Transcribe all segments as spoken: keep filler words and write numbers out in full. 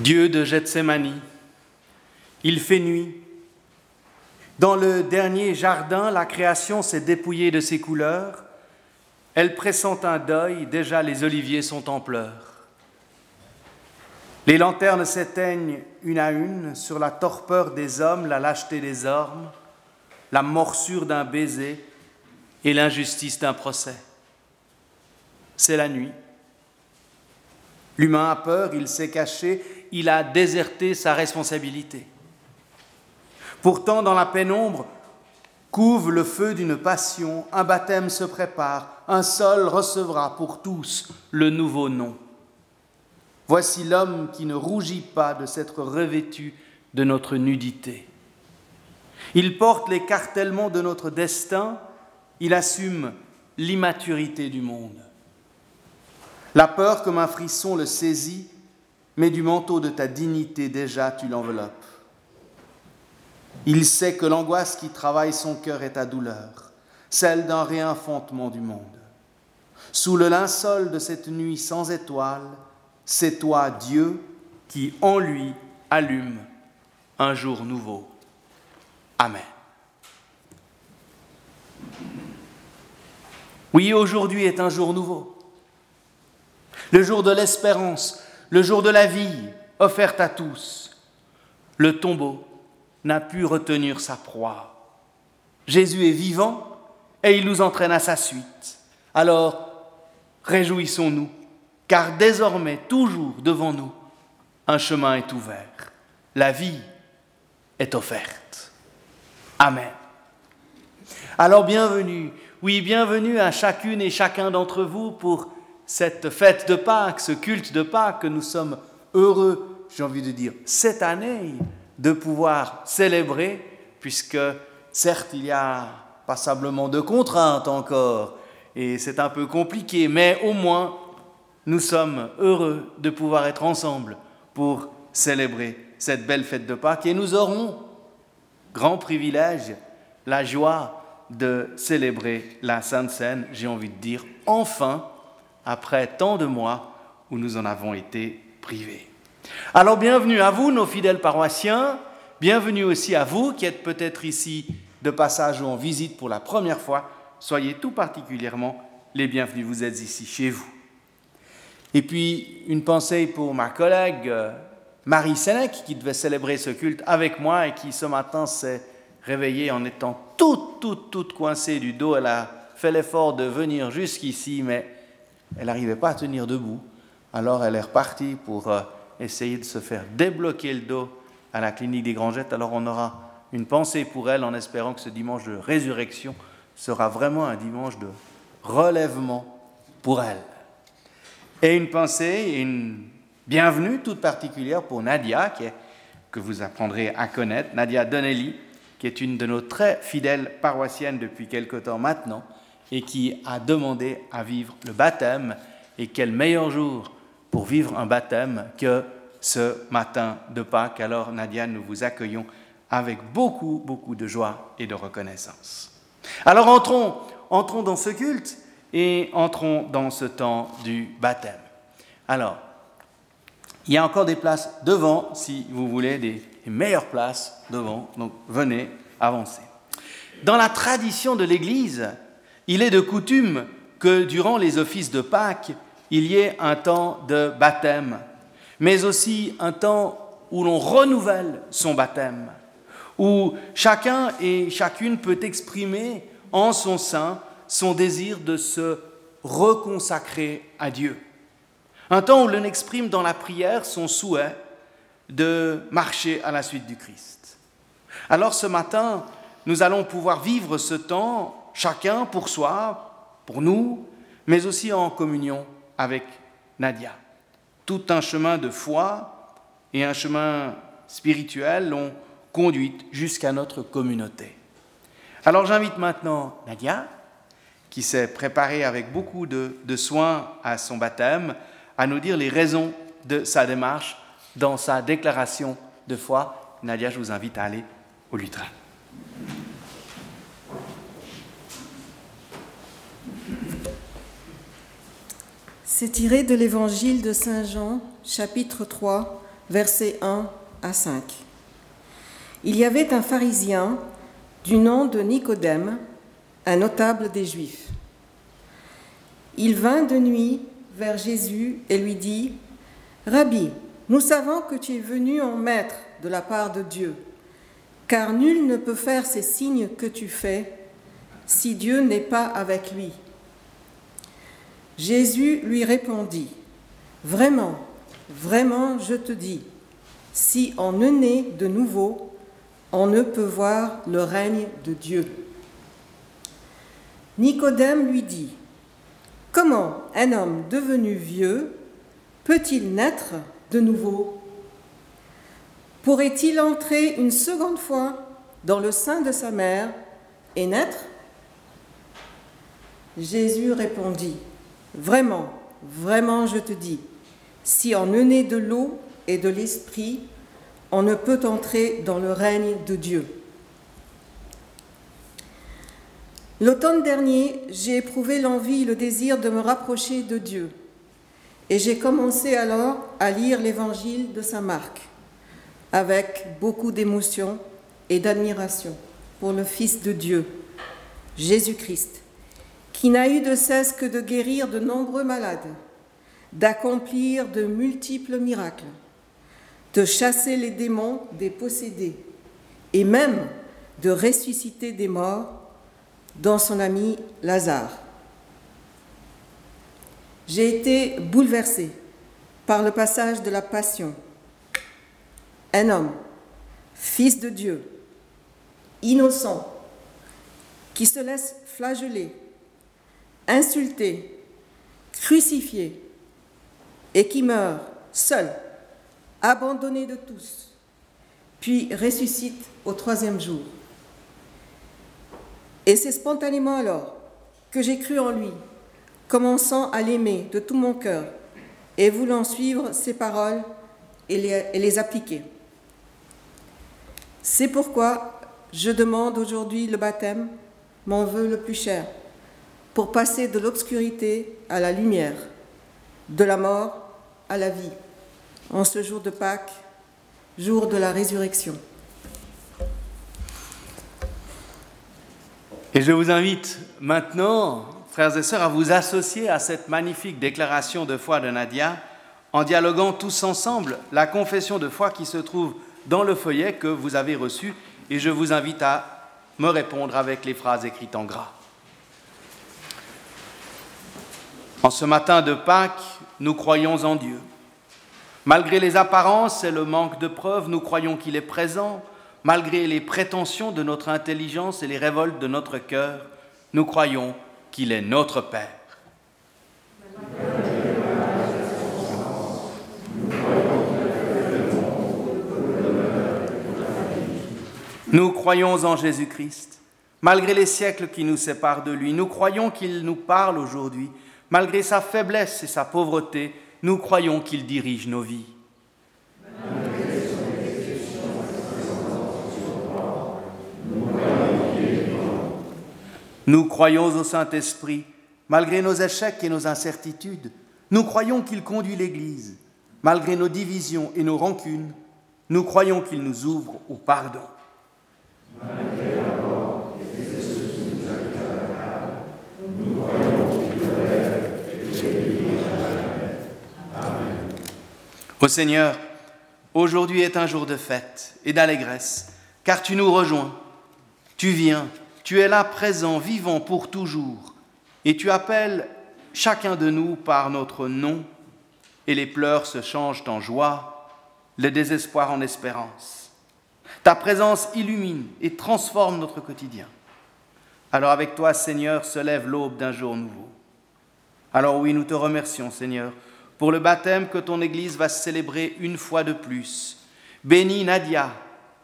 Dieu de Gethsémani, il fait nuit. Dans le dernier jardin, la création s'est dépouillée de ses couleurs. Elle pressent un deuil, déjà les oliviers sont en pleurs. Les lanternes s'éteignent une à une sur la torpeur des hommes, la lâcheté des armes, la morsure d'un baiser et l'injustice d'un procès. C'est la nuit. L'humain a peur, il s'est caché, il a déserté sa responsabilité. Pourtant, dans la pénombre, couve le feu d'une passion, un baptême se prépare, un seul recevra pour tous le nouveau nom. Voici l'homme qui ne rougit pas de s'être revêtu de notre nudité. Il porte l'écartèlement de notre destin, il assume l'immaturité du monde. La peur comme un frisson le saisit, mais du manteau de ta dignité déjà tu l'enveloppes. Il sait que l'angoisse qui travaille son cœur est ta douleur, celle d'un réenfantement du monde. Sous le linceul de cette nuit sans étoile, c'est toi, Dieu, qui en lui allume un jour nouveau. Amen. Oui, aujourd'hui est un jour nouveau. Le jour de l'espérance, le jour de la vie, offerte à tous. Le tombeau n'a pu retenir sa proie. Jésus est vivant et il nous entraîne à sa suite. Alors, réjouissons-nous, car désormais, toujours devant nous, un chemin est ouvert. La vie est offerte. Amen. Alors, bienvenue, oui, bienvenue à chacune et chacun d'entre vous pour cette fête de Pâques, ce culte de Pâques que nous sommes heureux, j'ai envie de dire, cette année, de pouvoir célébrer, puisque certes, il y a passablement de contraintes encore, et c'est un peu compliqué, mais au moins, nous sommes heureux de pouvoir être ensemble pour célébrer cette belle fête de Pâques, et nous aurons, grand privilège, la joie de célébrer la Sainte Seine, j'ai envie de dire, enfin, après tant de mois où nous en avons été privés. Alors bienvenue à vous, nos fidèles paroissiens, bienvenue aussi à vous qui êtes peut-être ici de passage ou en visite pour la première fois, soyez tout particulièrement les bienvenus, vous êtes ici chez vous. Et puis une pensée pour ma collègue Marie Sénèque qui devait célébrer ce culte avec moi et qui ce matin s'est réveillée en étant toute, toute, toute coincée du dos, elle a fait l'effort de venir jusqu'ici, mais elle n'arrivait pas à tenir debout, alors elle est repartie pour euh, essayer de se faire débloquer le dos à la clinique des Grangettes. Alors on aura une pensée pour elle en espérant que ce dimanche de résurrection sera vraiment un dimanche de relèvement pour elle. Et une pensée et une bienvenue toute particulière pour Nadia, qui est, que vous apprendrez à connaître, Nadia Donelli, qui est une de nos très fidèles paroissiennes depuis quelque temps maintenant, et qui a demandé à vivre le baptême. Et quel meilleur jour pour vivre un baptême que ce matin de Pâques. Alors Nadia, nous vous accueillons avec beaucoup, beaucoup de joie et de reconnaissance. Alors entrons, entrons dans ce culte et entrons dans ce temps du baptême. Alors, il y a encore des places devant, si vous voulez, des, des meilleures places devant, donc venez, avancez. Dans la tradition de l'Église, il est de coutume que durant les offices de Pâques, il y ait un temps de baptême, mais aussi un temps où l'on renouvelle son baptême, où chacun et chacune peut exprimer en son sein son désir de se reconsacrer à Dieu. Un temps où l'on exprime dans la prière son souhait de marcher à la suite du Christ. Alors ce matin, nous allons pouvoir vivre ce temps chacun pour soi, pour nous, mais aussi en communion avec Nadia. Tout un chemin de foi et un chemin spirituel l'ont conduite jusqu'à notre communauté. Alors j'invite maintenant Nadia, qui s'est préparée avec beaucoup de, de soin à son baptême, à nous dire les raisons de sa démarche dans sa déclaration de foi. Nadia, je vous invite à aller au lutrin. C'est tiré de l'Évangile de saint Jean, chapitre trois, versets un à cinq. Il y avait un pharisien du nom de Nicodème, un notable des Juifs. Il vint de nuit vers Jésus et lui dit : « Rabbi, nous savons que tu es venu en maître de la part de Dieu, car nul ne peut faire ces signes que tu fais si Dieu n'est pas avec lui. » Jésus lui répondit : « Vraiment, vraiment, je te dis, si on ne naît de nouveau, on ne peut voir le règne de Dieu. » Nicodème lui dit : « Comment un homme devenu vieux peut-il naître de nouveau ? Pourrait-il entrer une seconde fois dans le sein de sa mère et naître ? » Jésus répondit : « Vraiment, vraiment, je te dis, si on ne naît de l'eau et de l'esprit, on ne peut entrer dans le règne de Dieu. » L'automne dernier, j'ai éprouvé l'envie et le désir de me rapprocher de Dieu. Et j'ai commencé alors à lire l'évangile de saint Marc, avec beaucoup d'émotion et d'admiration pour le Fils de Dieu, Jésus-Christ, qui n'a eu de cesse que de guérir de nombreux malades, d'accomplir de multiples miracles, de chasser les démons des possédés, et même de ressusciter des morts, dans son ami Lazare. J'ai été bouleversée par le passage de la Passion. Un homme, fils de Dieu, innocent, qui se laisse flageller, insulter, crucifier, et qui meurt seul, abandonné de tous, puis ressuscite au troisième jour. Et c'est spontanément alors que j'ai cru en lui, commençant à l'aimer de tout mon cœur et voulant suivre ses paroles et les, et les appliquer. C'est pourquoi je demande aujourd'hui le baptême, mon vœu le plus cher, pour passer de l'obscurité à la lumière, de la mort à la vie, en ce jour de Pâques, jour de la résurrection. Et je vous invite maintenant, frères et sœurs, à vous associer à cette magnifique déclaration de foi de Nadia en dialoguant tous ensemble la confession de foi qui se trouve dans le feuillet que vous avez reçu. Et je vous invite à me répondre avec les phrases écrites en gras. En ce matin de Pâques, nous croyons en Dieu. Malgré les apparences et le manque de preuves, nous croyons qu'il est présent. Malgré les prétentions de notre intelligence et les révoltes de notre cœur, nous croyons qu'il est notre Père. Nous croyons en Jésus-Christ. Malgré les siècles qui nous séparent de lui, nous croyons qu'il nous parle aujourd'hui. Malgré sa faiblesse et sa pauvreté, nous croyons qu'il dirige nos vies. Nous croyons au Saint-Esprit, malgré nos échecs et nos incertitudes. Nous croyons qu'il conduit l'Église. Malgré nos divisions et nos rancunes, nous croyons qu'il nous ouvre au pardon. Malgré la mort et les ceux qui nous habitent à la table, nous croyons qu'il nous lève et nous délivre à la mer. Amen. Ô Seigneur, aujourd'hui est un jour de fête et d'allégresse, car tu nous rejoins, tu viens, tu es là présent, vivant pour toujours, et tu appelles chacun de nous par notre nom, et les pleurs se changent en joie, le désespoir en espérance. Ta présence illumine et transforme notre quotidien. Alors avec toi, Seigneur, se lève l'aube d'un jour nouveau. Alors oui, nous te remercions, Seigneur, pour le baptême que ton Église va célébrer une fois de plus. Bénis Nadia,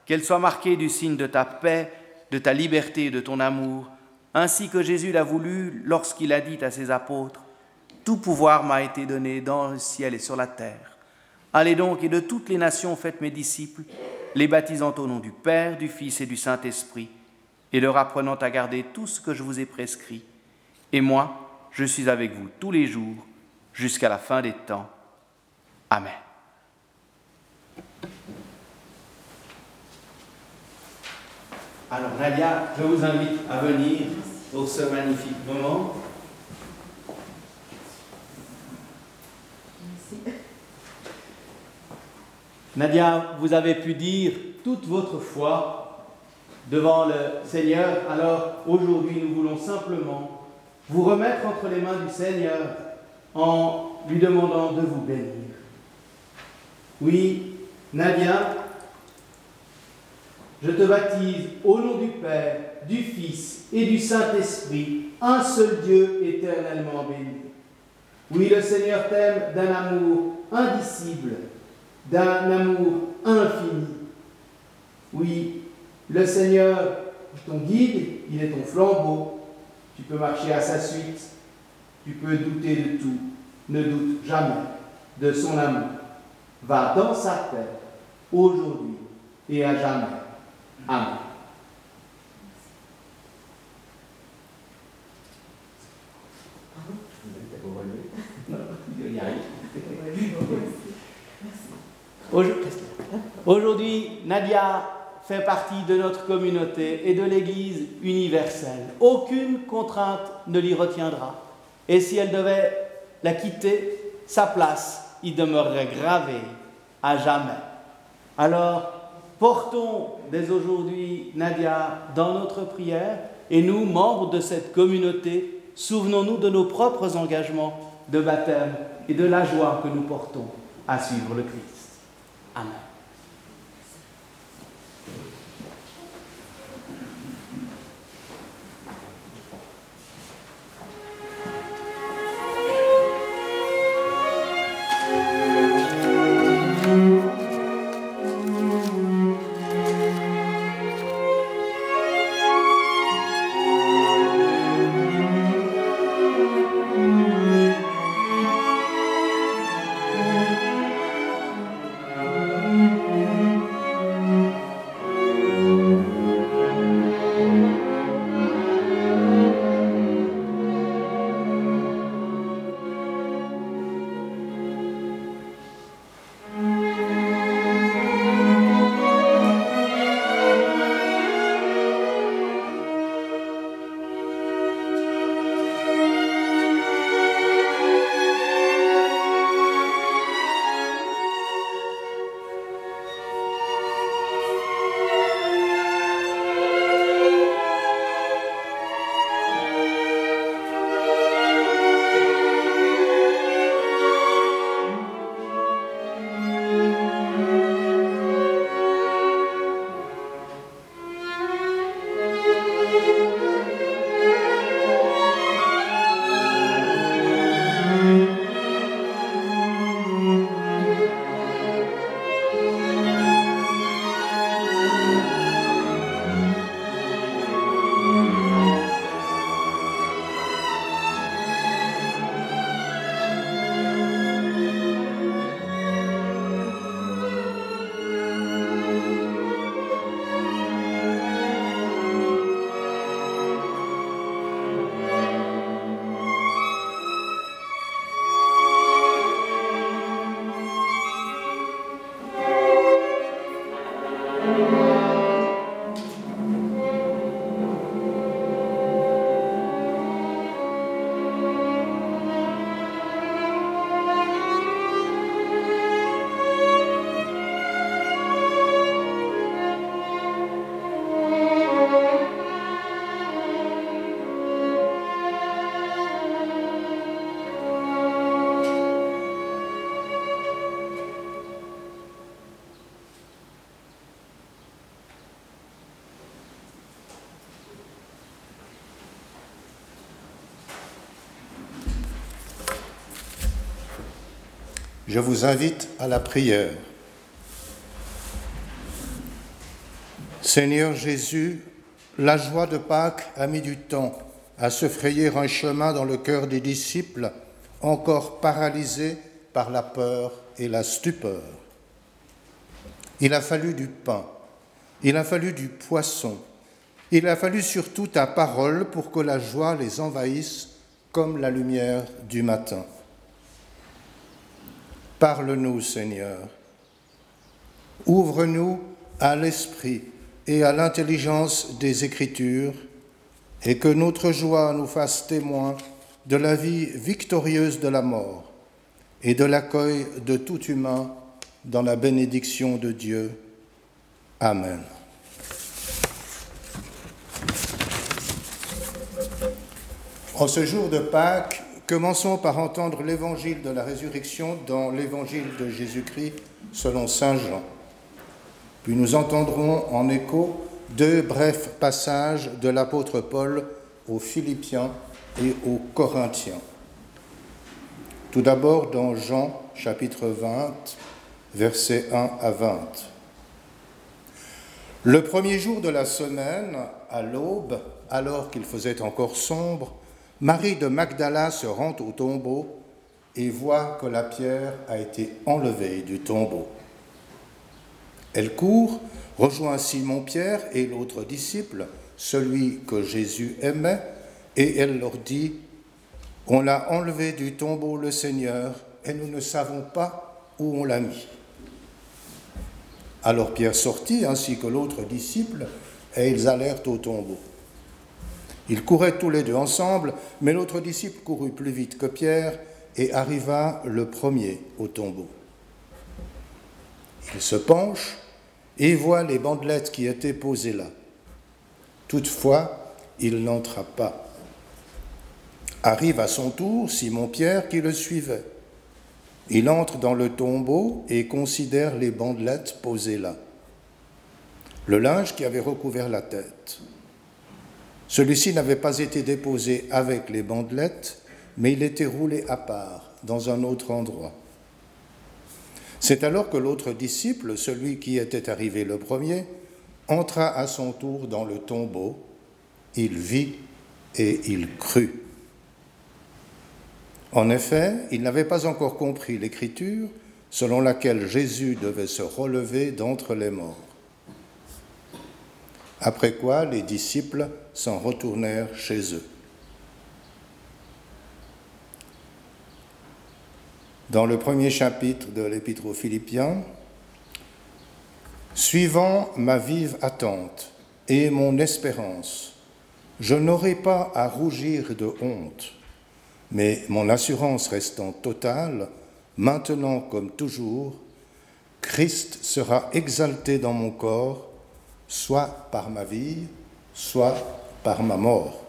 qu'elle soit marquée du signe de ta paix, de ta liberté et de ton amour, ainsi que Jésus l'a voulu lorsqu'il a dit à ses apôtres : tout pouvoir m'a été donné dans le ciel et sur la terre. Allez donc et de toutes les nations faites mes disciples, les baptisant au nom du Père, du Fils et du Saint-Esprit, et leur apprenant à garder tout ce que je vous ai prescrit. Et moi, je suis avec vous tous les jours, jusqu'à la fin des temps. Amen. Alors Nadia, je vous invite à venir pour ce magnifique moment. Merci. Nadia, vous avez pu dire toute votre foi devant le Seigneur. Alors aujourd'hui, nous voulons simplement vous remettre entre les mains du Seigneur en lui demandant de vous bénir. Oui, Nadia, je te baptise au nom du Père, du Fils et du Saint-Esprit, un seul Dieu éternellement béni. Oui, le Seigneur t'aime d'un amour indicible, d'un amour infini. Oui, le Seigneur est ton guide, il est ton flambeau, tu peux marcher à sa suite, tu peux douter de tout, ne doute jamais de son amour. Va dans sa paix, aujourd'hui et à jamais. Amen. Aujourd'hui, Nadia fait partie de notre communauté et de l'Église universelle. Aucune contrainte ne l'y retiendra. Et si elle devait la quitter, sa place y demeurerait gravée à jamais. Alors, portons dès aujourd'hui Nadia dans notre prière et nous, membres de cette communauté, souvenons-nous de nos propres engagements de baptême et de la joie que nous portons à suivre le Christ. Amen. Je vous invite à la prière. Seigneur Jésus, la joie de Pâques a mis du temps à se frayer un chemin dans le cœur des disciples, encore paralysés par la peur et la stupeur. Il a fallu du pain, il a fallu du poisson, il a fallu surtout ta parole pour que la joie les envahisse comme la lumière du matin. Parle-nous, Seigneur. Ouvre-nous à l'esprit et à l'intelligence des Écritures, et que notre joie nous fasse témoin de la vie victorieuse de la mort et de l'accueil de tout humain dans la bénédiction de Dieu. Amen. En ce jour de Pâques, commençons par entendre l'évangile de la résurrection dans l'évangile de Jésus-Christ selon saint Jean. Puis nous entendrons en écho deux brefs passages de l'apôtre Paul aux Philippiens et aux Corinthiens. Tout d'abord dans Jean, chapitre vingt, versets un à vingt. Le premier jour de la semaine, à l'aube, alors qu'il faisait encore sombre, Marie de Magdala se rend au tombeau et voit que la pierre a été enlevée du tombeau. Elle court, rejoint Simon-Pierre et l'autre disciple, celui que Jésus aimait, et elle leur dit : « On l'a enlevé du tombeau le Seigneur, et nous ne savons pas où on l'a mis. » Alors Pierre sortit ainsi que l'autre disciple, et ils allèrent au tombeau. Ils couraient tous les deux ensemble, mais l'autre disciple courut plus vite que Pierre et arriva le premier au tombeau. Il se penche et voit les bandelettes qui étaient posées là. Toutefois, il n'entra pas. Arrive à son tour Simon-Pierre qui le suivait. Il entre dans le tombeau et considère les bandelettes posées là, le linge qui avait recouvert la tête. Celui-ci n'avait pas été déposé avec les bandelettes, mais il était roulé à part, dans un autre endroit. C'est alors que l'autre disciple, celui qui était arrivé le premier, entra à son tour dans le tombeau. Il vit et il crut. En effet, il n'avait pas encore compris l'écriture selon laquelle Jésus devait se relever d'entre les morts. Après quoi, les disciples s'en retournèrent chez eux. Dans le premier chapitre de l'Épître aux Philippiens, « Suivant ma vive attente et mon espérance, je n'aurai pas à rougir de honte, mais mon assurance restant totale, maintenant comme toujours, Christ sera exalté dans mon corps, soit par ma vie, soit par ma mort.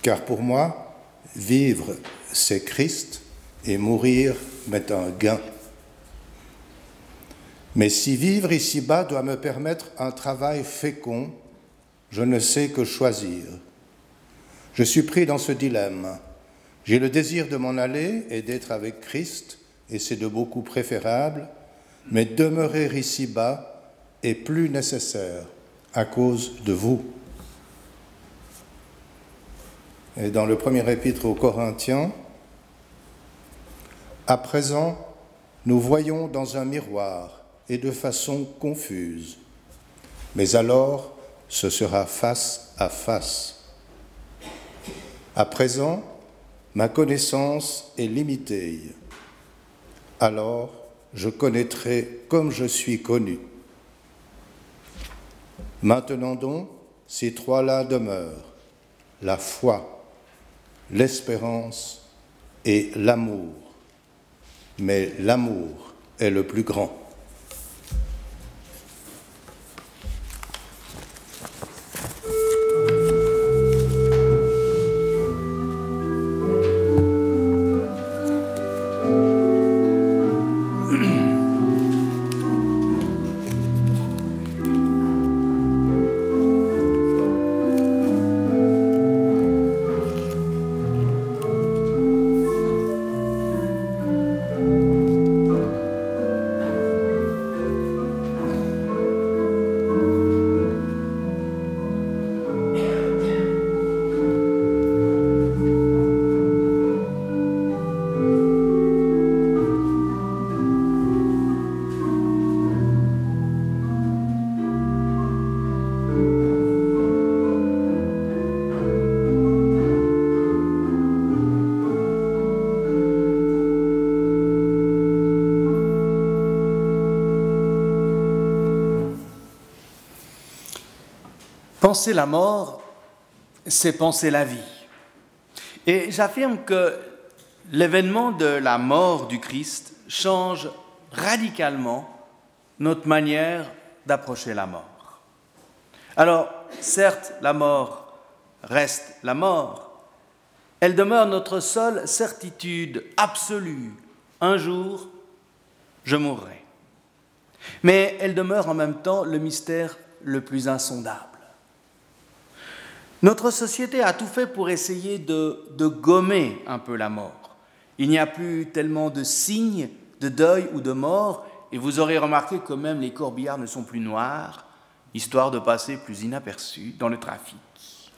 Car pour moi, vivre, c'est Christ, et mourir m'est un gain. Mais si vivre ici-bas doit me permettre un travail fécond, je ne sais que choisir. Je suis pris dans ce dilemme. J'ai le désir de m'en aller et d'être avec Christ, et c'est de beaucoup préférable, mais demeurer ici-bas est plus nécessaire à cause de vous. » Et dans le premier épître aux Corinthiens, « À présent, nous voyons dans un miroir et de façon confuse, mais alors ce sera face à face. À présent, ma connaissance est limitée, alors je connaîtrai comme je suis connu. Maintenant donc, ces trois-là demeurent, la foi, l'espérance et l'amour. Mais l'amour est le plus grand. » Penser la mort, c'est penser la vie. Et j'affirme que l'événement de la mort du Christ change radicalement notre manière d'approcher la mort. Alors, certes, la mort reste la mort. Elle demeure notre seule certitude absolue. Un jour, je mourrai. Mais elle demeure en même temps le mystère le plus insondable. Notre société a tout fait pour essayer de, de gommer un peu la mort. Il n'y a plus tellement de signes de deuil ou de mort, et vous aurez remarqué que même les corbillards ne sont plus noirs, histoire de passer plus inaperçus dans le trafic.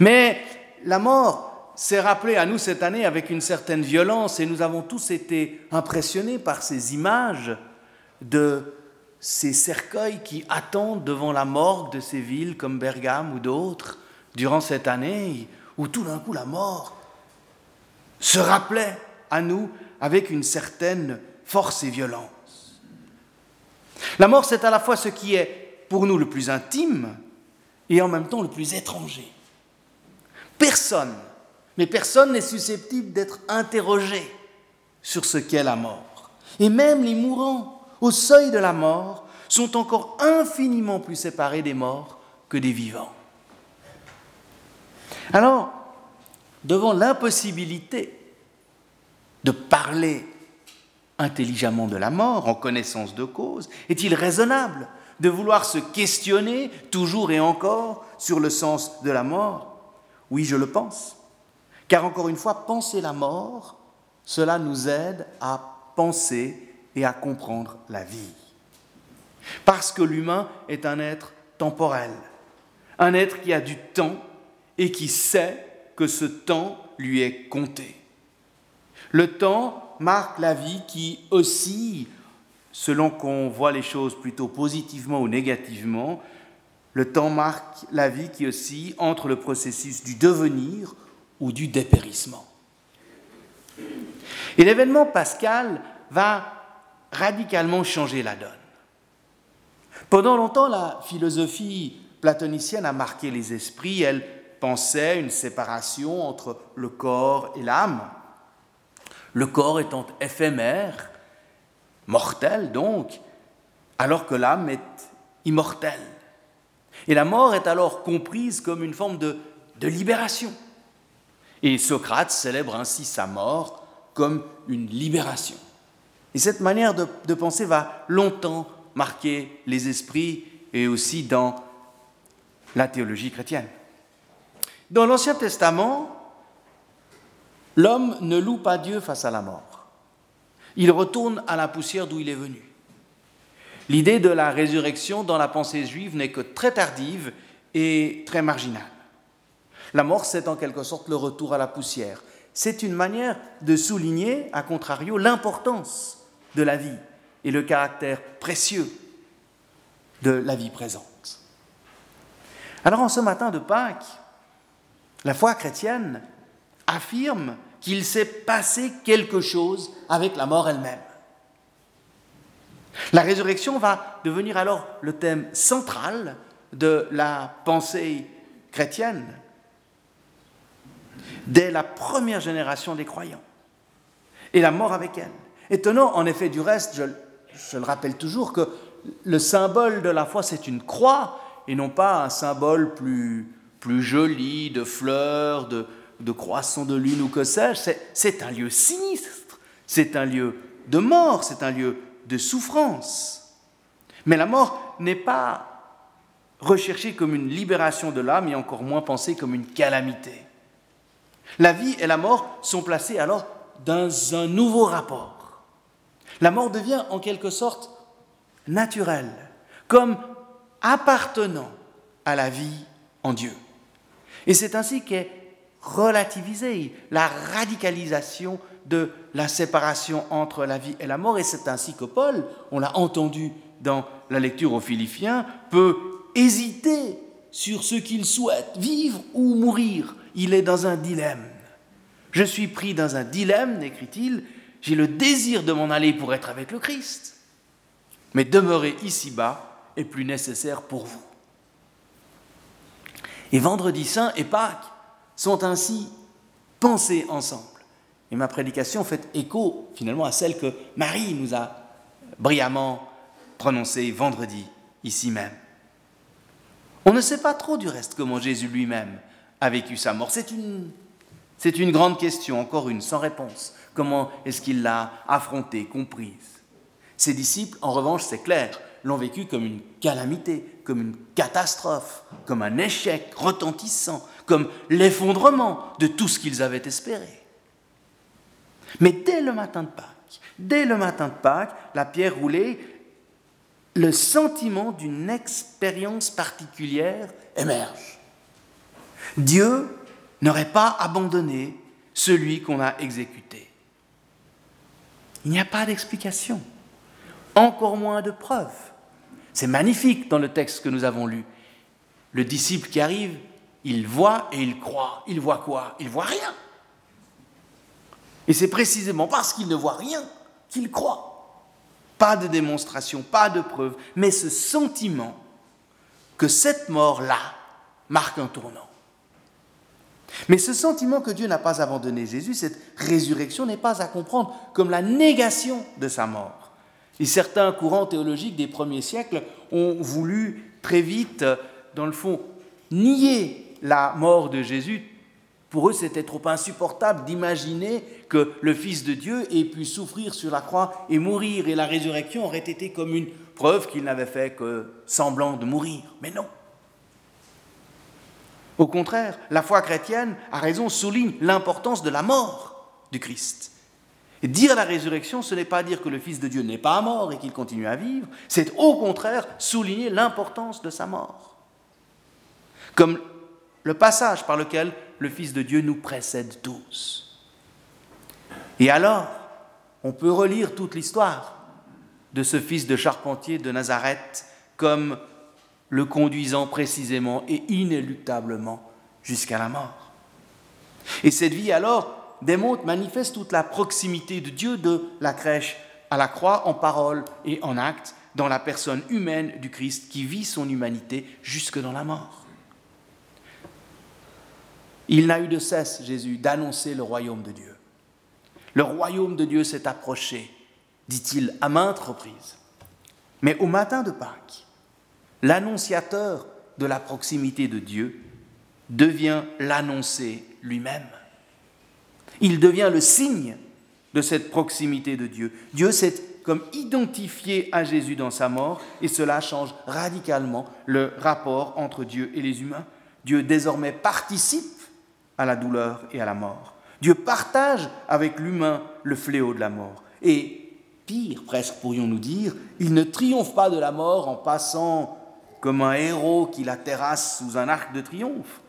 Mais la mort s'est rappelée à nous cette année avec une certaine violence, et nous avons tous été impressionnés par ces images de ces cercueils qui attendent devant la morgue de ces villes comme Bergame ou d'autres durant cette année, où tout d'un coup la mort se rappelait à nous avec une certaine force et violence. La mort, c'est à la fois ce qui est pour nous le plus intime et en même temps le plus étranger. Personne, mais personne n'est susceptible d'être interrogé sur ce qu'est la mort. Et même les mourants, au seuil de la mort, sont encore infiniment plus séparés des morts que des vivants. Alors, devant l'impossibilité de parler intelligemment de la mort, en connaissance de cause, est-il raisonnable de vouloir se questionner toujours et encore sur le sens de la mort ? Oui, je le pense. Car encore une fois, penser la mort, cela nous aide à penser et à comprendre la vie. Parce que l'humain est un être temporel, un être qui a du temps et qui sait que ce temps lui est compté. Le temps marque la vie qui oscille, selon qu'on voit les choses plutôt positivement ou négativement, le temps marque la vie qui oscille entre le processus du devenir ou du dépérissement. Et l'événement pascal va radicalement changer la donne. Pendant longtemps, la philosophie platonicienne a marqué les esprits. Elle pensait une séparation entre le corps et l'âme, le corps étant éphémère, mortel donc, alors que l'âme est immortelle. Et la mort est alors comprise comme une forme de, de libération. Et Socrate célèbre ainsi sa mort comme une libération. Et cette manière de, de penser va longtemps marquer les esprits et aussi dans la théologie chrétienne. Dans l'Ancien Testament, l'homme ne loue pas Dieu face à la mort. Il retourne à la poussière d'où il est venu. L'idée de la résurrection dans la pensée juive n'est que très tardive et très marginale. La mort, c'est en quelque sorte le retour à la poussière. C'est une manière de souligner, à contrario, l'importance de la vie et le caractère précieux de la vie présente. Alors en ce matin de Pâques, la foi chrétienne affirme qu'il s'est passé quelque chose avec la mort elle-même. La résurrection va devenir alors le thème central de la pensée chrétienne dès la première génération des croyants, et la mort avec elle. Étonnant, en effet, du reste, je, je le rappelle toujours, que le symbole de la foi, c'est une croix, et non pas un symbole plus, plus joli, de fleurs, de, de croissants de lune ou que sais-je. C'est, c'est un lieu sinistre, c'est un lieu de mort, c'est un lieu de souffrance. Mais la mort n'est pas recherchée comme une libération de l'âme, et encore moins pensée comme une calamité. La vie et la mort sont placées alors dans un nouveau rapport. La mort devient en quelque sorte naturelle, comme appartenant à la vie en Dieu. Et c'est ainsi qu'est relativisée la radicalisation de la séparation entre la vie et la mort. Et c'est ainsi que Paul, on l'a entendu dans la lecture aux Philippiens, peut hésiter sur ce qu'il souhaite, vivre ou mourir. Il est dans un dilemme. « Je suis pris dans un dilemme, écrit-il, j'ai le désir de m'en aller pour être avec le Christ, mais demeurer ici-bas est plus nécessaire pour vous. » Et Vendredi Saint et Pâques sont ainsi pensés ensemble. Et ma prédication fait écho finalement à celle que Marie nous a brillamment prononcée vendredi, ici même. On ne sait pas trop du reste comment Jésus lui-même a vécu sa mort. C'est une, c'est une grande question, encore une, sans réponse. Comment est-ce qu'il l'a affrontée, comprise ? Ses disciples, en revanche, c'est clair, l'ont vécu comme une calamité, comme une catastrophe, comme un échec retentissant, comme l'effondrement de tout ce qu'ils avaient espéré. Mais dès le matin de Pâques, dès le matin de Pâques, la pierre roulée, le sentiment d'une expérience particulière émerge. Dieu n'aurait pas abandonné celui qu'on a exécuté. Il n'y a pas d'explication, encore moins de preuve. C'est magnifique dans le texte que nous avons lu. Le disciple qui arrive, il voit et il croit. Il voit quoi ? Il voit rien. Et c'est précisément parce qu'il ne voit rien qu'il croit. Pas de démonstration, pas de preuve, mais ce sentiment que cette mort-là marque un tournant. Mais ce sentiment que Dieu n'a pas abandonné Jésus, cette résurrection n'est pas à comprendre comme la négation de sa mort. Et certains courants théologiques des premiers siècles ont voulu très vite, dans le fond, nier la mort de Jésus. Pour eux, c'était trop insupportable d'imaginer que le Fils de Dieu ait pu souffrir sur la croix et mourir, et la résurrection aurait été comme une preuve qu'il n'avait fait que semblant de mourir. Mais non. Au contraire, la foi chrétienne, à raison, souligne l'importance de la mort du Christ. Et dire la résurrection, ce n'est pas dire que le Fils de Dieu n'est pas mort et qu'il continue à vivre, c'est au contraire souligner l'importance de sa mort. Comme le passage par lequel le Fils de Dieu nous précède tous. Et alors, on peut relire toute l'histoire de ce fils de charpentier de Nazareth comme le conduisant précisément et inéluctablement jusqu'à la mort. Et cette vie alors démontre, manifeste toute la proximité de Dieu de la crèche à la croix en parole et en acte dans la personne humaine du Christ qui vit son humanité jusque dans la mort. Il n'a eu de cesse, Jésus, d'annoncer le royaume de Dieu. Le royaume de Dieu s'est approché, dit-il à maintes reprises. Mais au matin de Pâques, l'annonciateur de la proximité de Dieu devient l'annoncé lui-même. Il devient le signe de cette proximité de Dieu. Dieu s'est comme identifié à Jésus dans sa mort, et cela change radicalement le rapport entre Dieu et les humains. Dieu désormais participe à la douleur et à la mort. Dieu partage avec l'humain le fléau de la mort. Et pire, presque pourrions-nous dire, il ne triomphe pas de la mort en passant comme un héros qui la terrasse sous un arc de triomphe.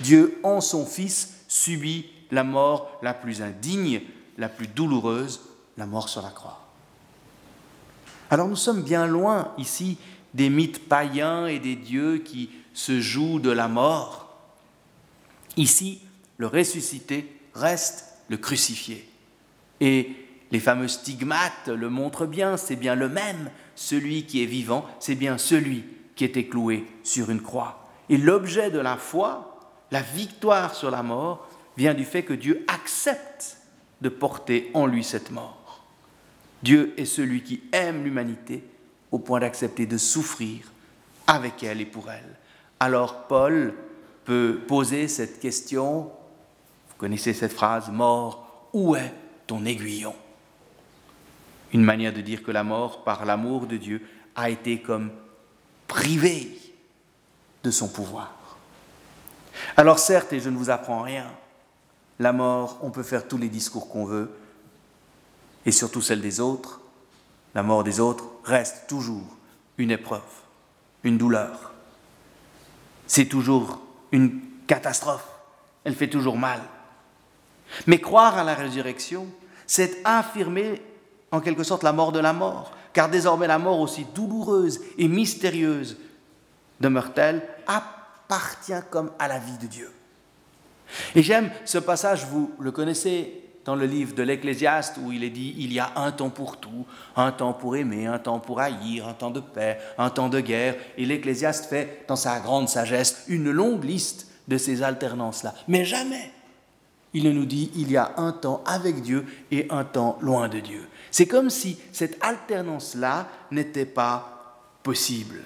Dieu, en son Fils, subit la mort la plus indigne, la plus douloureuse, la mort sur la croix. Alors nous sommes bien loin ici des mythes païens et des dieux qui se jouent de la mort. Ici, le ressuscité reste le crucifié. Et les fameux stigmates le montrent bien, c'est bien le même. Celui qui est vivant, c'est bien celui qui était cloué sur une croix. Et l'objet de la foi, la victoire sur la mort, vient du fait que Dieu accepte de porter en lui cette mort. Dieu est celui qui aime l'humanité au point d'accepter de souffrir avec elle et pour elle. Alors Paul peut poser cette question, vous connaissez cette phrase, « Mort, où est ton aiguillon ?» Une manière de dire que la mort, par l'amour de Dieu, a été comme privée de son pouvoir. Alors certes, et je ne vous apprends rien, la mort, on peut faire tous les discours qu'on veut, et surtout celle des autres, la mort des autres reste toujours une épreuve, une douleur. C'est toujours une catastrophe, elle fait toujours mal. Mais croire à la résurrection, c'est affirmer en quelque sorte la mort de la mort, car désormais la mort, aussi douloureuse et mystérieuse demeure-t-elle, appartient comme à la vie de Dieu. Et j'aime ce passage, vous le connaissez dans le livre de l'Ecclésiaste où il est dit « Il y a un temps pour tout, un temps pour aimer, un temps pour haïr, un temps de paix, un temps de guerre. » Et l'Ecclésiaste fait, dans sa grande sagesse, une longue liste de ces alternances-là. Mais jamais il ne nous dit « Il y a un temps avec Dieu et un temps loin de Dieu. » C'est comme si cette alternance-là n'était pas possible.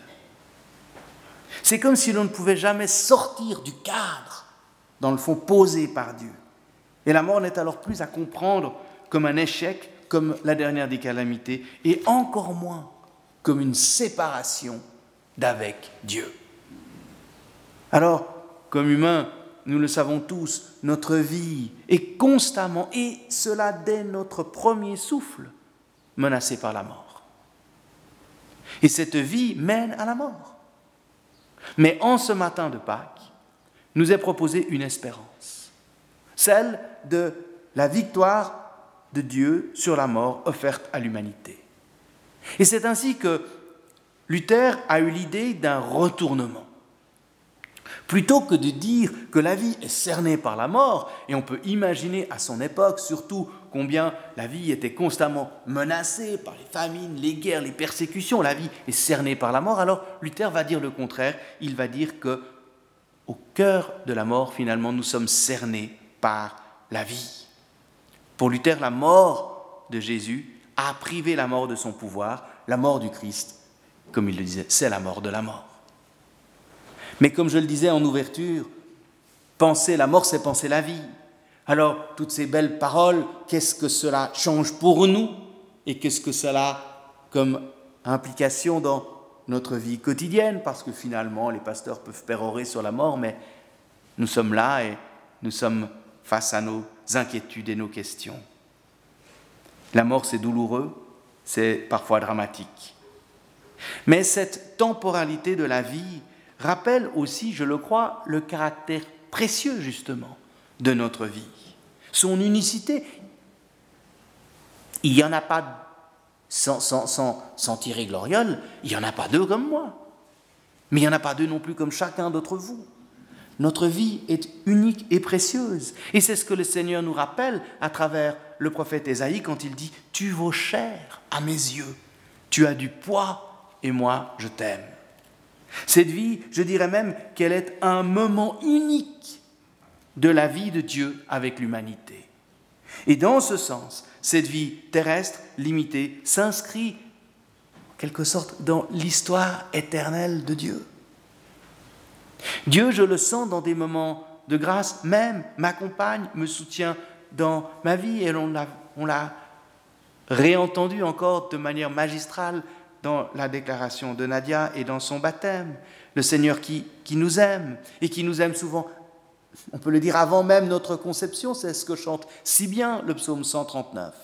C'est comme si l'on ne pouvait jamais sortir du cadre, dans le fond, posé par Dieu. Et la mort n'est alors plus à comprendre comme un échec, comme la dernière des calamités, et encore moins comme une séparation d'avec Dieu. Alors, comme humains, nous le savons tous, notre vie est constamment, et cela dès notre premier souffle, menacée par la mort. Et cette vie mène à la mort. Mais en ce matin de Pâques, nous est proposée une espérance, celle de la victoire de Dieu sur la mort offerte à l'humanité. Et c'est ainsi que Luther a eu l'idée d'un retournement. Plutôt que de dire que la vie est cernée par la mort, et on peut imaginer à son époque surtout combien la vie était constamment menacée par les famines, les guerres, les persécutions, la vie est cernée par la mort, alors Luther va dire le contraire, il va dire que au cœur de la mort, finalement, nous sommes cernés par la vie. Pour Luther, la mort de Jésus a privé la mort de son pouvoir, la mort du Christ, comme il le disait, c'est la mort de la mort. Mais comme je le disais en ouverture, penser la mort, c'est penser la vie. Alors, toutes ces belles paroles, qu'est-ce que cela change pour nous? Et qu'est-ce que cela a comme implication dans notre vie quotidienne? Parce que finalement, les pasteurs peuvent pérorer sur la mort, mais nous sommes là et nous sommes face à nos inquiétudes et nos questions. La mort, c'est douloureux, c'est parfois dramatique. Mais cette temporalité de la vie rappelle aussi, je le crois, le caractère précieux, justement, de notre vie, son unicité. Il n'y en a pas, sans, sans, sans, sans tirer gloriole, il n'y en a pas deux comme moi, mais il n'y en a pas deux non plus comme chacun d'entre vous. Notre vie est unique et précieuse, et c'est ce que le Seigneur nous rappelle à travers le prophète Esaïe quand il dit « Tu vaux cher à mes yeux, tu as du poids, et moi je t'aime ». Cette vie, je dirais même qu'elle est un moment unique de la vie de Dieu avec l'humanité. Et dans ce sens, cette vie terrestre, limitée, s'inscrit en quelque sorte dans l'histoire éternelle de Dieu. Dieu, je le sens dans des moments de grâce, même m'accompagne, me soutient dans ma vie, et on l'a, on l'a réentendu encore de manière magistrale dans la déclaration de Nadia et dans son baptême, le Seigneur qui, qui nous aime, et qui nous aime souvent, on peut le dire avant même notre conception, c'est ce que chante si bien le psaume cent trente-neuf.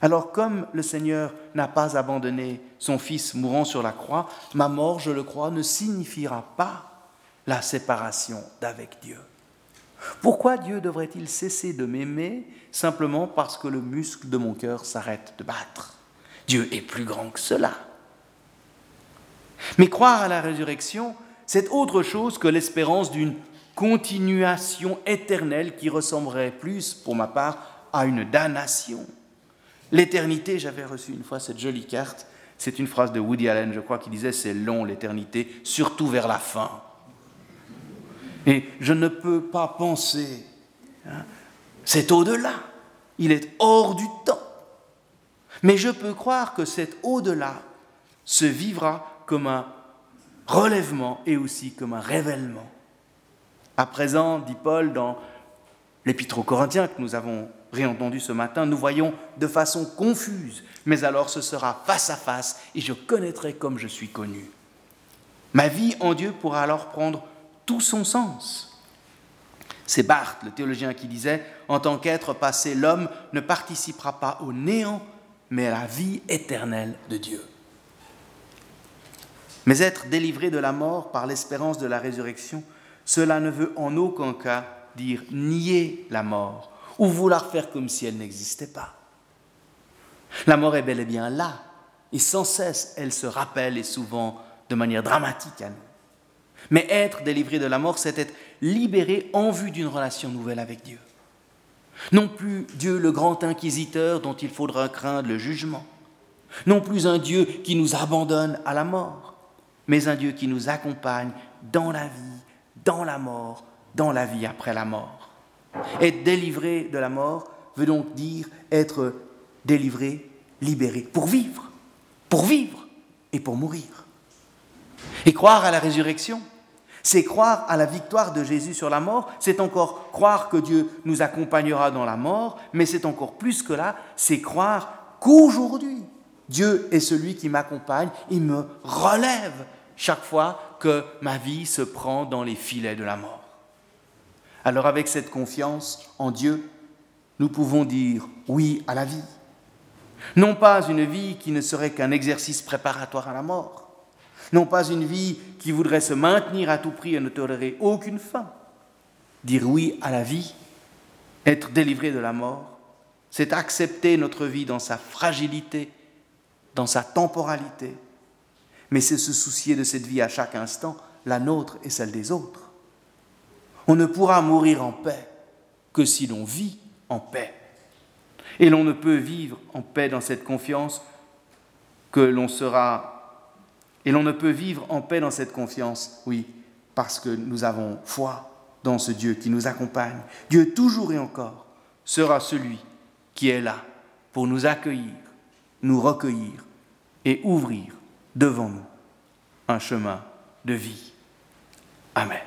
Alors comme le Seigneur n'a pas abandonné son Fils mourant sur la croix, ma mort, je le crois, ne signifiera pas la séparation d'avec Dieu. Pourquoi Dieu devrait-il cesser de m'aimer simplement parce que le muscle de mon cœur s'arrête de battre ? Dieu est plus grand que cela. Mais croire à la résurrection, c'est autre chose que l'espérance d'une continuation éternelle qui ressemblerait plus, pour ma part, à une damnation. L'éternité, j'avais reçu une fois cette jolie carte, c'est une phrase de Woody Allen, je crois, qui disait « C'est long l'éternité, surtout vers la fin ». Et je ne peux pas penser, hein, c'est au-delà, il est hors du temps. Mais je peux croire que cet au-delà se vivra comme un relèvement et aussi comme un révèlement. À présent, dit Paul dans l'Épître aux Corinthiens que nous avons réentendu ce matin, nous voyons de façon confuse, mais alors ce sera face à face et je connaîtrai comme je suis connu. Ma vie en Dieu pourra alors prendre tout son sens. C'est Barth, le théologien, qui disait « En tant qu'être passé, l'homme ne participera pas au néant, mais à la vie éternelle de Dieu. » Mais être délivré de la mort par l'espérance de la résurrection, cela ne veut en aucun cas dire nier la mort ou vouloir faire comme si elle n'existait pas. La mort est bel et bien là, et sans cesse elle se rappelle, et souvent de manière dramatique à nous. Mais être délivré de la mort, c'est être libéré en vue d'une relation nouvelle avec Dieu. Non plus Dieu le grand inquisiteur dont il faudra craindre le jugement. Non plus un Dieu qui nous abandonne à la mort, mais un Dieu qui nous accompagne dans la vie, dans la mort, dans la vie après la mort. Être délivré de la mort veut donc dire être délivré, libéré, pour vivre, pour vivre et pour mourir. Et croire à la résurrection, c'est croire à la victoire de Jésus sur la mort, c'est encore croire que Dieu nous accompagnera dans la mort, mais c'est encore plus que là, c'est croire qu'aujourd'hui, Dieu est celui qui m'accompagne, il me relève chaque fois que ma vie se prend dans les filets de la mort. Alors avec cette confiance en Dieu, nous pouvons dire oui à la vie. Non pas une vie qui ne serait qu'un exercice préparatoire à la mort, non pas une vie qui voudrait se maintenir à tout prix et ne tolérer aucune fin. Dire oui à la vie, être délivré de la mort, c'est accepter notre vie dans sa fragilité, dans sa temporalité, mais c'est se soucier de cette vie à chaque instant, la nôtre et celle des autres. On ne pourra mourir en paix que si l'on vit en paix. Et l'on ne peut vivre en paix dans cette confiance que l'on sera... Et l'on ne peut vivre en paix dans cette confiance, oui, parce que nous avons foi dans ce Dieu qui nous accompagne. Dieu, toujours et encore, sera celui qui est là pour nous accueillir, nous recueillir et ouvrir devant nous un chemin de vie. Amen.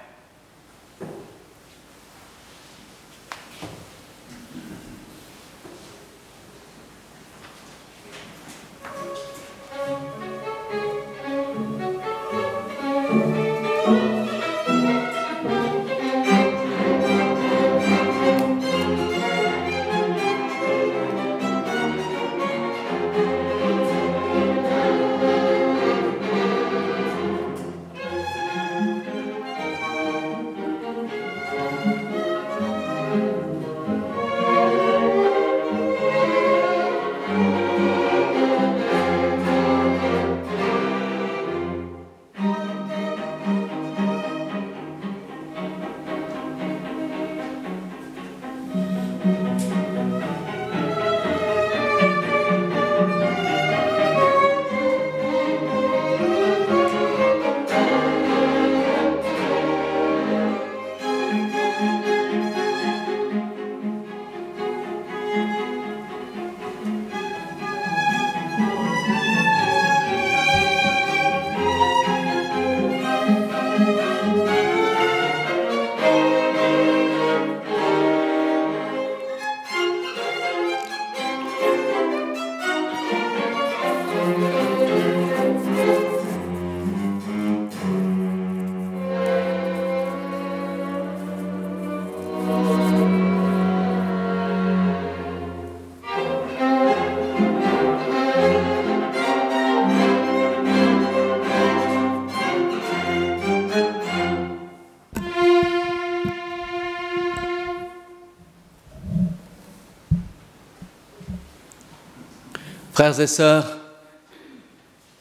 Frères et sœurs,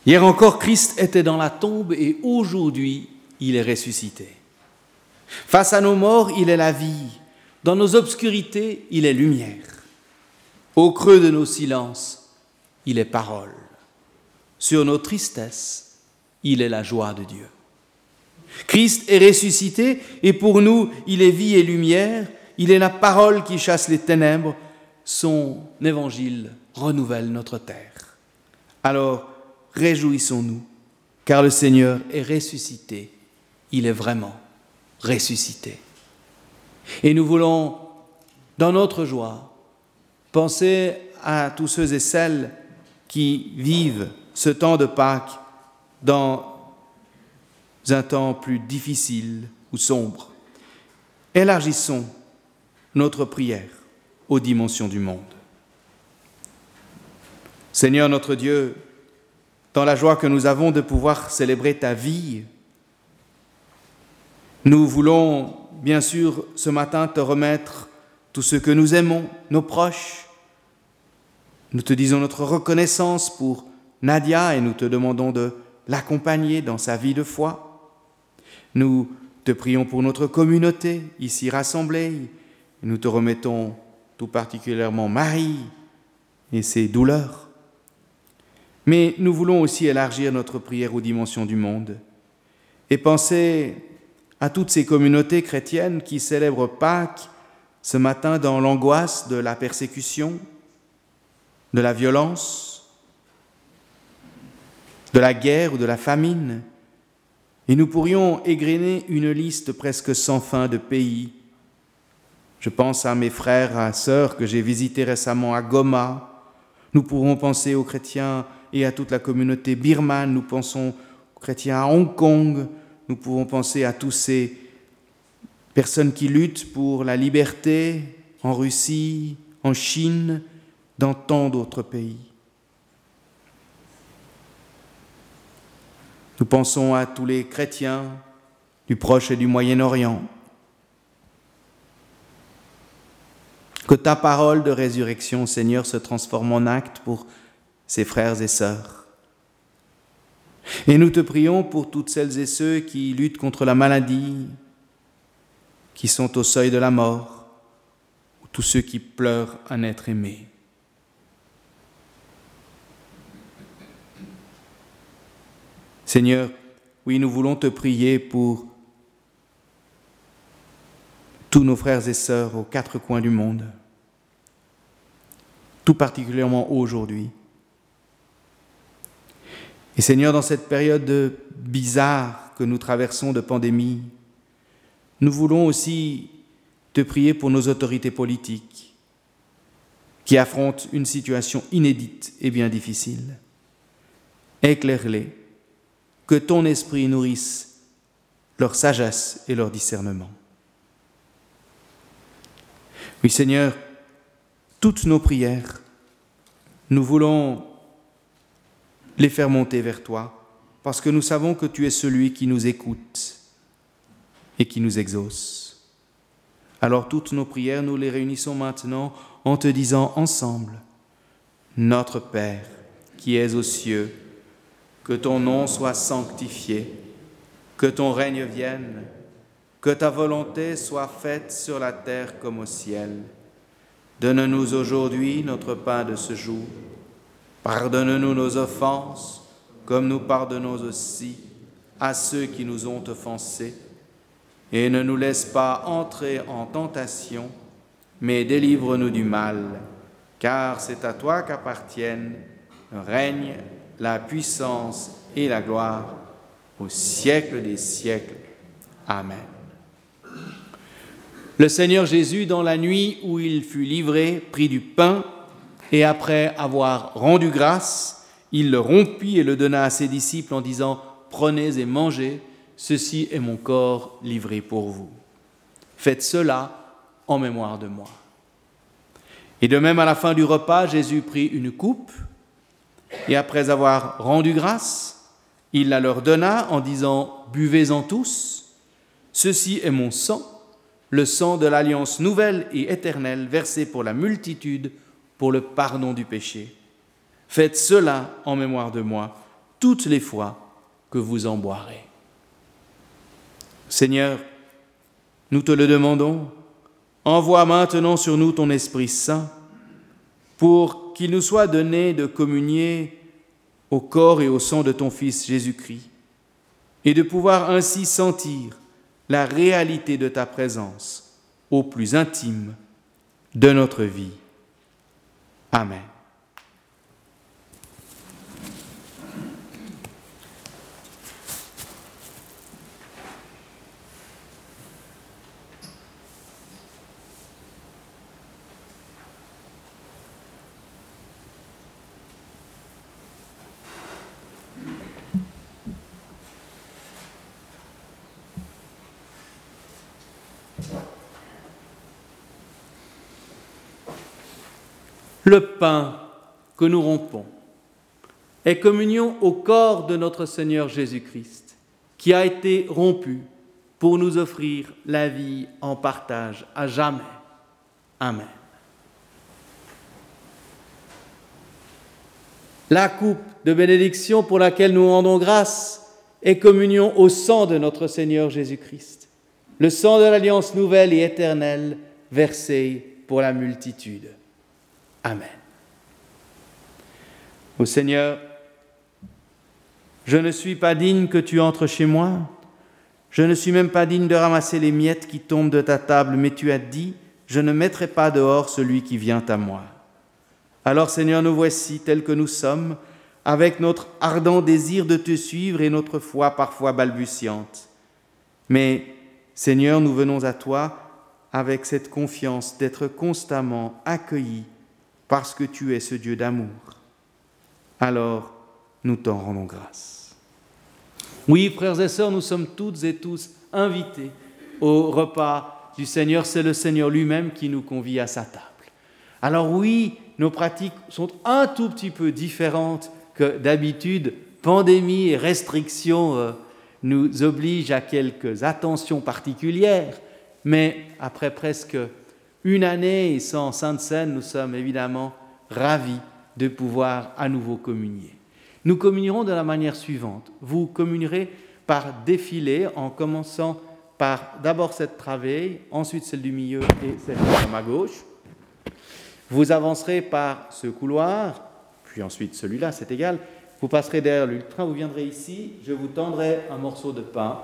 hier encore Christ était dans la tombe et aujourd'hui il est ressuscité. Face à nos morts, il est la vie. Dans nos obscurités, il est lumière. Au creux de nos silences, il est parole. Sur nos tristesses, il est la joie de Dieu. Christ est ressuscité et pour nous, il est vie et lumière. Il est la parole qui chasse les ténèbres. Son évangile renouvelle notre terre. Alors, réjouissons-nous, car le Seigneur est ressuscité. Il est vraiment ressuscité. Et nous voulons, dans notre joie, penser à tous ceux et celles qui vivent ce temps de Pâques dans un temps plus difficile ou sombre. Élargissons notre prière aux dimensions du monde. Seigneur notre Dieu, dans la joie que nous avons de pouvoir célébrer ta vie, nous voulons bien sûr ce matin te remettre tout ce que nous aimons, nos proches. Nous te disons notre reconnaissance pour Nadia et nous te demandons de l'accompagner dans sa vie de foi. Nous te prions pour notre communauté ici rassemblée et nous te remettons tout particulièrement Marie et ses douleurs. Mais nous voulons aussi élargir notre prière aux dimensions du monde et penser à toutes ces communautés chrétiennes qui célèbrent Pâques ce matin dans l'angoisse de la persécution, de la violence, de la guerre ou de la famine. Et nous pourrions égrener une liste presque sans fin de pays. Je pense à mes frères et sœurs que j'ai visités récemment à Goma. Nous pourrons penser aux chrétiens et à toute la communauté birmane. Nous pensons aux chrétiens à Hong Kong. Nous pourrons penser à tous ces personnes qui luttent pour la liberté en Russie, en Chine, dans tant d'autres pays. Nous pensons à tous les chrétiens du Proche et du Moyen-Orient. Que ta parole de résurrection, Seigneur, se transforme en acte pour ses frères et sœurs. Et nous te prions pour toutes celles et ceux qui luttent contre la maladie, qui sont au seuil de la mort, ou tous ceux qui pleurent un être aimé. Seigneur, oui, nous voulons te prier pour tous nos frères et sœurs aux quatre coins du monde, tout particulièrement aujourd'hui. Et Seigneur, dans cette période bizarre que nous traversons de pandémie, nous voulons aussi te prier pour nos autorités politiques qui affrontent une situation inédite et bien difficile. Éclaire-les, que ton esprit nourrisse leur sagesse et leur discernement. Oui, Seigneur, toutes nos prières, nous voulons les faire monter vers toi, parce que nous savons que tu es celui qui nous écoute et qui nous exauce. Alors toutes nos prières, nous les réunissons maintenant en te disant ensemble, « Notre Père, qui es aux cieux, que ton nom soit sanctifié, que ton règne vienne, que ta volonté soit faite sur la terre comme au ciel. Donne-nous aujourd'hui notre pain de ce jour. Pardonne-nous nos offenses, comme nous pardonnons aussi à ceux qui nous ont offensés. Et ne nous laisse pas entrer en tentation, mais délivre-nous du mal, car c'est à toi qu'appartiennent le règne, la puissance et la gloire au siècle des siècles. Amen. » Le Seigneur Jésus, dans la nuit où il fut livré, prit du pain, et après avoir rendu grâce, il le rompit et le donna à ses disciples en disant « Prenez et mangez, ceci est mon corps livré pour vous. Faites cela en mémoire de moi. » Et de même, à la fin du repas, Jésus prit une coupe, et après avoir rendu grâce, il la leur donna en disant « Buvez-en tous, ceci est mon sang, le sang de l'alliance nouvelle et éternelle versé pour la multitude, pour le pardon du péché. Faites cela en mémoire de moi, toutes les fois que vous en boirez. » Seigneur, nous te le demandons, envoie maintenant sur nous ton Esprit Saint, pour qu'il nous soit donné de communier au corps et au sang de ton Fils Jésus-Christ, et de pouvoir ainsi sentir la réalité de ta présence au plus intime de notre vie. Amen. Le pain que nous rompons est communion au corps de notre Seigneur Jésus-Christ, qui a été rompu pour nous offrir la vie en partage à jamais. Amen. La coupe de bénédiction pour laquelle nous rendons grâce est communion au sang de notre Seigneur Jésus-Christ, le sang de l'alliance nouvelle et éternelle versé pour la multitude. Amen. Ô Seigneur, je ne suis pas digne que tu entres chez moi, je ne suis même pas digne de ramasser les miettes qui tombent de ta table, mais tu as dit, je ne mettrai pas dehors celui qui vient à moi. Alors Seigneur, nous voici tels que nous sommes, avec notre ardent désir de te suivre et notre foi parfois balbutiante. Mais Seigneur, nous venons à toi avec cette confiance d'être constamment accueillis parce que tu es ce Dieu d'amour. Alors, nous t'en rendons grâce. Oui, frères et sœurs, nous sommes toutes et tous invités au repas du Seigneur. C'est le Seigneur lui-même qui nous convie à sa table. Alors oui, nos pratiques sont un tout petit peu différentes que d'habitude. Pandémie et restrictions euh, nous obligent à quelques attentions particulières, mais après presque une année sans Sainte Seine, nous sommes évidemment ravis de pouvoir à nouveau communier. Nous communierons de la manière suivante. Vous communierez par défilé, en commençant par d'abord cette travée, ensuite celle du milieu et celle de ma gauche. Vous avancerez par ce couloir, puis ensuite celui-là, c'est égal. Vous passerez derrière l'ultrain, vous viendrez ici, je vous tendrai un morceau de pain,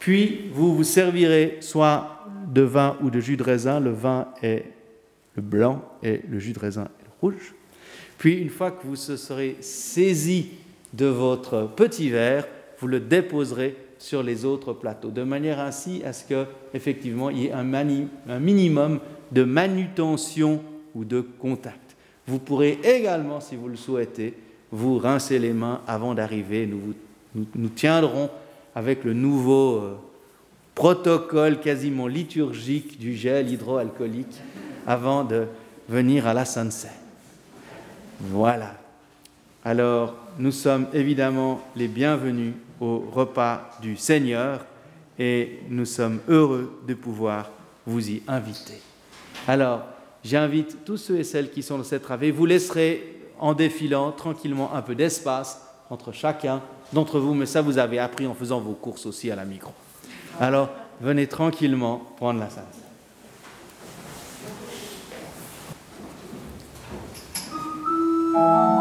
puis vous vous servirez soit de vin ou de jus de raisin, le vin est le blanc et le jus de raisin est le rouge. Puis, une fois que vous se serez saisi de votre petit verre, vous le déposerez sur les autres plateaux, de manière ainsi à ce qu'effectivement, il y ait un, mani- un minimum de manutention ou de contact. Vous pourrez également, si vous le souhaitez, vous rincer les mains avant d'arriver. Nous, vous, nous, nous tiendrons avec le nouveau euh, protocole quasiment liturgique du gel hydroalcoolique avant de venir à la Sainte Seine. Voilà. Alors, nous sommes évidemment les bienvenus au repas du Seigneur et nous sommes heureux de pouvoir vous y inviter. Alors, j'invite tous ceux et celles qui sont dans cette travée, vous laisserez en défilant tranquillement un peu d'espace entre chacun d'entre vous, mais ça vous avez appris en faisant vos courses aussi à la micro. Alors, venez tranquillement prendre la salle. Thank you.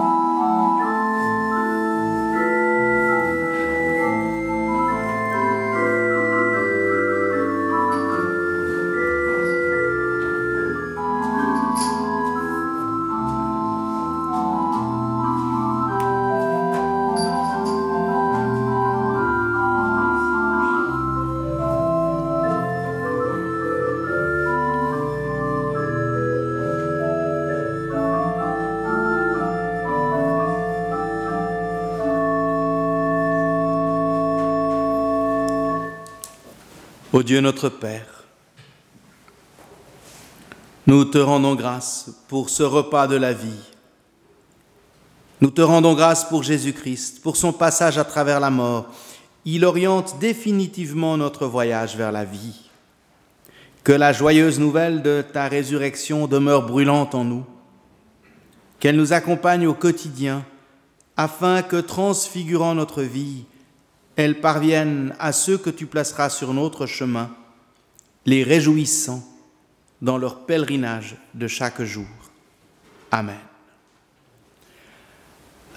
Ô Dieu notre Père, nous te rendons grâce pour ce repas de la vie. Nous te rendons grâce pour Jésus-Christ, pour son passage à travers la mort. Il oriente définitivement notre voyage vers la vie. Que la joyeuse nouvelle de ta résurrection demeure brûlante en nous, qu'elle nous accompagne au quotidien, afin que, transfigurant notre vie, elles parviennent à ceux que tu placeras sur notre chemin, les réjouissant dans leur pèlerinage de chaque jour. Amen.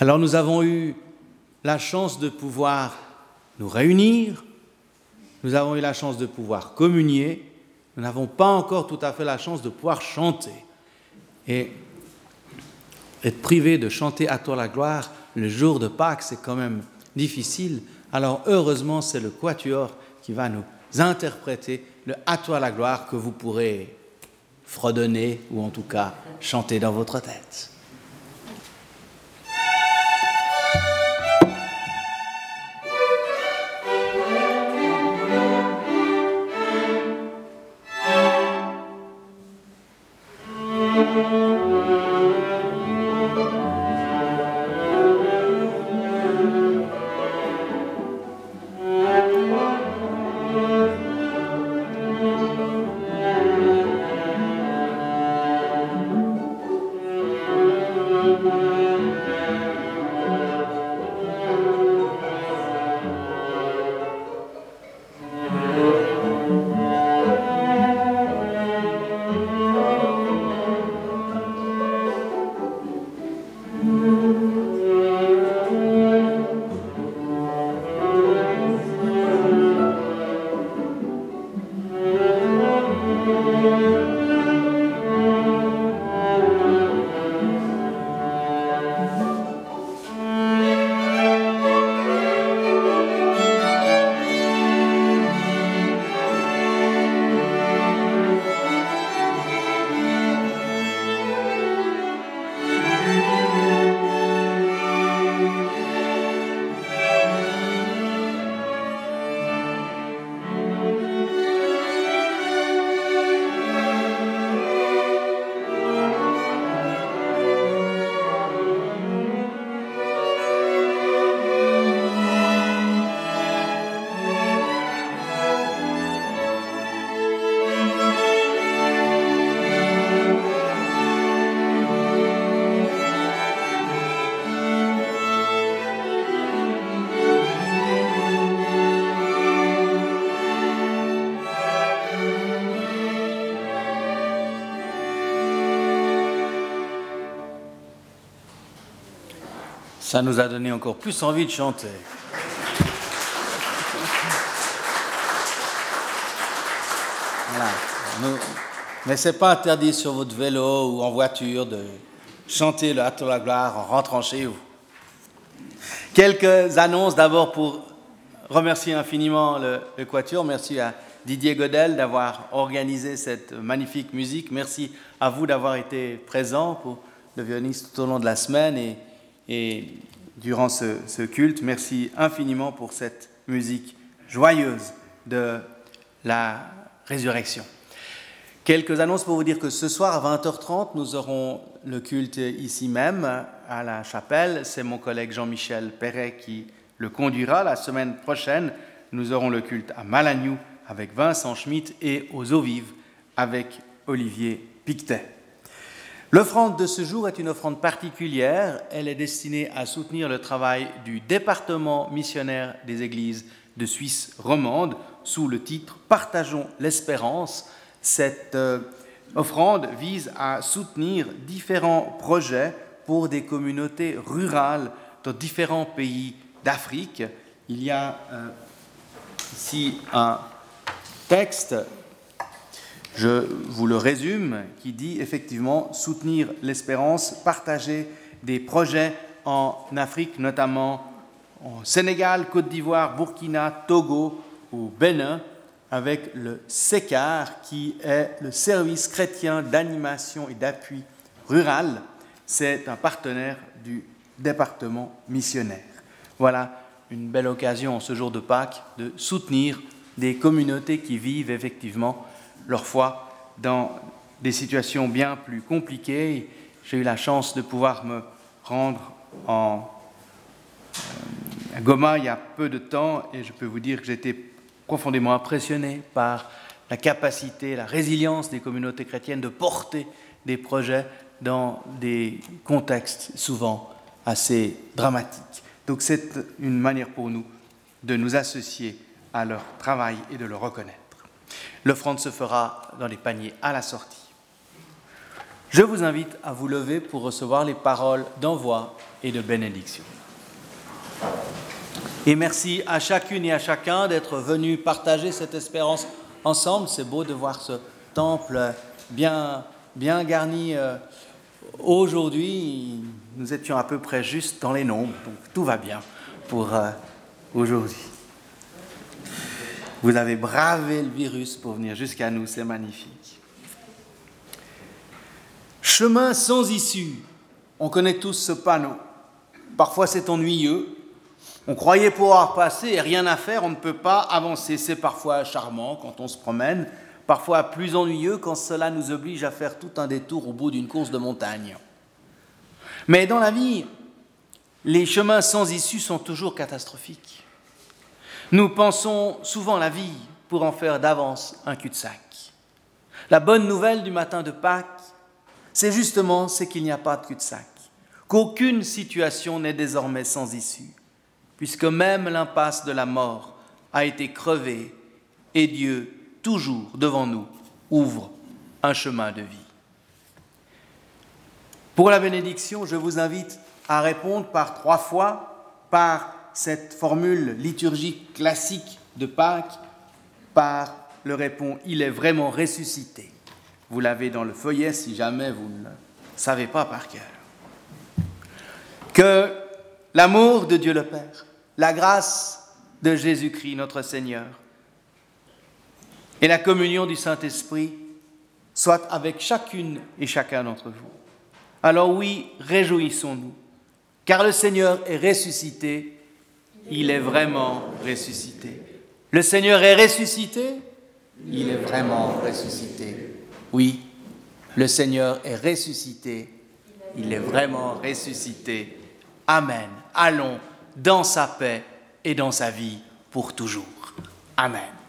Alors nous avons eu la chance de pouvoir nous réunir, nous avons eu la chance de pouvoir communier, nous n'avons pas encore tout à fait la chance de pouvoir chanter. Et être privé de chanter à toi la gloire le jour de Pâques, c'est quand même difficile. Alors heureusement, c'est le quatuor qui va nous interpréter le « À toi la gloire » que vous pourrez fredonner ou en tout cas chanter dans votre tête. Oh, Ça nous a donné encore plus envie de chanter. Voilà. Nous, mais ce n'est pas interdit sur votre vélo ou en voiture de chanter le Hâte à la gloire en rentrant chez vous. Quelques annonces d'abord pour remercier infiniment le, le Quatuor. Merci à Didier Godel d'avoir organisé cette magnifique musique. Merci à vous d'avoir été présent pour le violoniste tout au long de la semaine et, et durant ce, ce culte. Merci infiniment pour cette musique joyeuse de la résurrection. Quelques annonces pour vous dire que ce soir à vingt heures trente, nous aurons le culte ici même à la chapelle. C'est mon collègue Jean-Michel Perret qui le conduira. La semaine prochaine, nous aurons le culte à Malagnou avec Vincent Schmitt et aux eaux vives avec Olivier Piquetet. L'offrande de ce jour est une offrande particulière. Elle est destinée à soutenir le travail du département missionnaire des églises de Suisse romande sous le titre « Partageons l'espérance ». Cette euh, offrande vise à soutenir différents projets pour des communautés rurales dans différents pays d'Afrique. Il y a euh, ici un texte, je vous le résume, qui dit effectivement « Soutenir l'espérance, partager des projets en Afrique, notamment au Sénégal, Côte d'Ivoire, Burkina, Togo ou Bénin ». Avec le SECAR, qui est le service chrétien d'animation et d'appui rural. C'est un partenaire du département missionnaire. Voilà une belle occasion, en ce jour de Pâques, de soutenir des communautés qui vivent effectivement leur foi dans des situations bien plus compliquées. J'ai eu la chance de pouvoir me rendre en à Goma il y a peu de temps, et je peux vous dire que j'étais profondément impressionné par la capacité, la résilience des communautés chrétiennes de porter des projets dans des contextes souvent assez dramatiques. Donc c'est une manière pour nous de nous associer à leur travail et de le reconnaître. L'offrande se fera dans les paniers à la sortie. Je vous invite à vous lever pour recevoir les paroles d'envoi et de bénédiction. Et merci à chacune et à chacun d'être venus partager cette espérance ensemble. C'est beau de voir ce temple bien, bien garni. Aujourd'hui, nous étions à peu près juste dans les nombres, donc tout va bien pour aujourd'hui. Vous avez bravé le virus pour venir jusqu'à nous, c'est magnifique. Chemin sans issue, on connaît tous ce panneau. Parfois c'est ennuyeux. On croyait pouvoir passer et rien à faire, on ne peut pas avancer. C'est parfois charmant quand on se promène, parfois plus ennuyeux quand cela nous oblige à faire tout un détour au bout d'une course de montagne. Mais dans la vie, les chemins sans issue sont toujours catastrophiques. Nous pensons souvent la vie pour en faire d'avance un cul-de-sac. La bonne nouvelle du matin de Pâques, c'est justement c'est qu'il n'y a pas de cul-de-sac, qu'aucune situation n'est désormais sans issue, puisque même l'impasse de la mort a été crevée et Dieu, toujours devant nous, ouvre un chemin de vie. Pour la bénédiction, je vous invite à répondre par trois fois, par cette formule liturgique classique de Pâques, par le répond « Il est vraiment ressuscité ». Vous l'avez dans le feuillet si jamais vous ne le savez pas par cœur. Que l'amour de Dieu le Père, la grâce de Jésus-Christ notre Seigneur et la communion du Saint-Esprit soient avec chacune et chacun d'entre vous. Alors oui, réjouissons-nous, car le Seigneur est ressuscité, il est vraiment ressuscité. Le Seigneur est ressuscité, il est vraiment ressuscité. Oui, le Seigneur est ressuscité, il est vraiment ressuscité. Amen. Allons dans sa paix et dans sa vie pour toujours. Amen.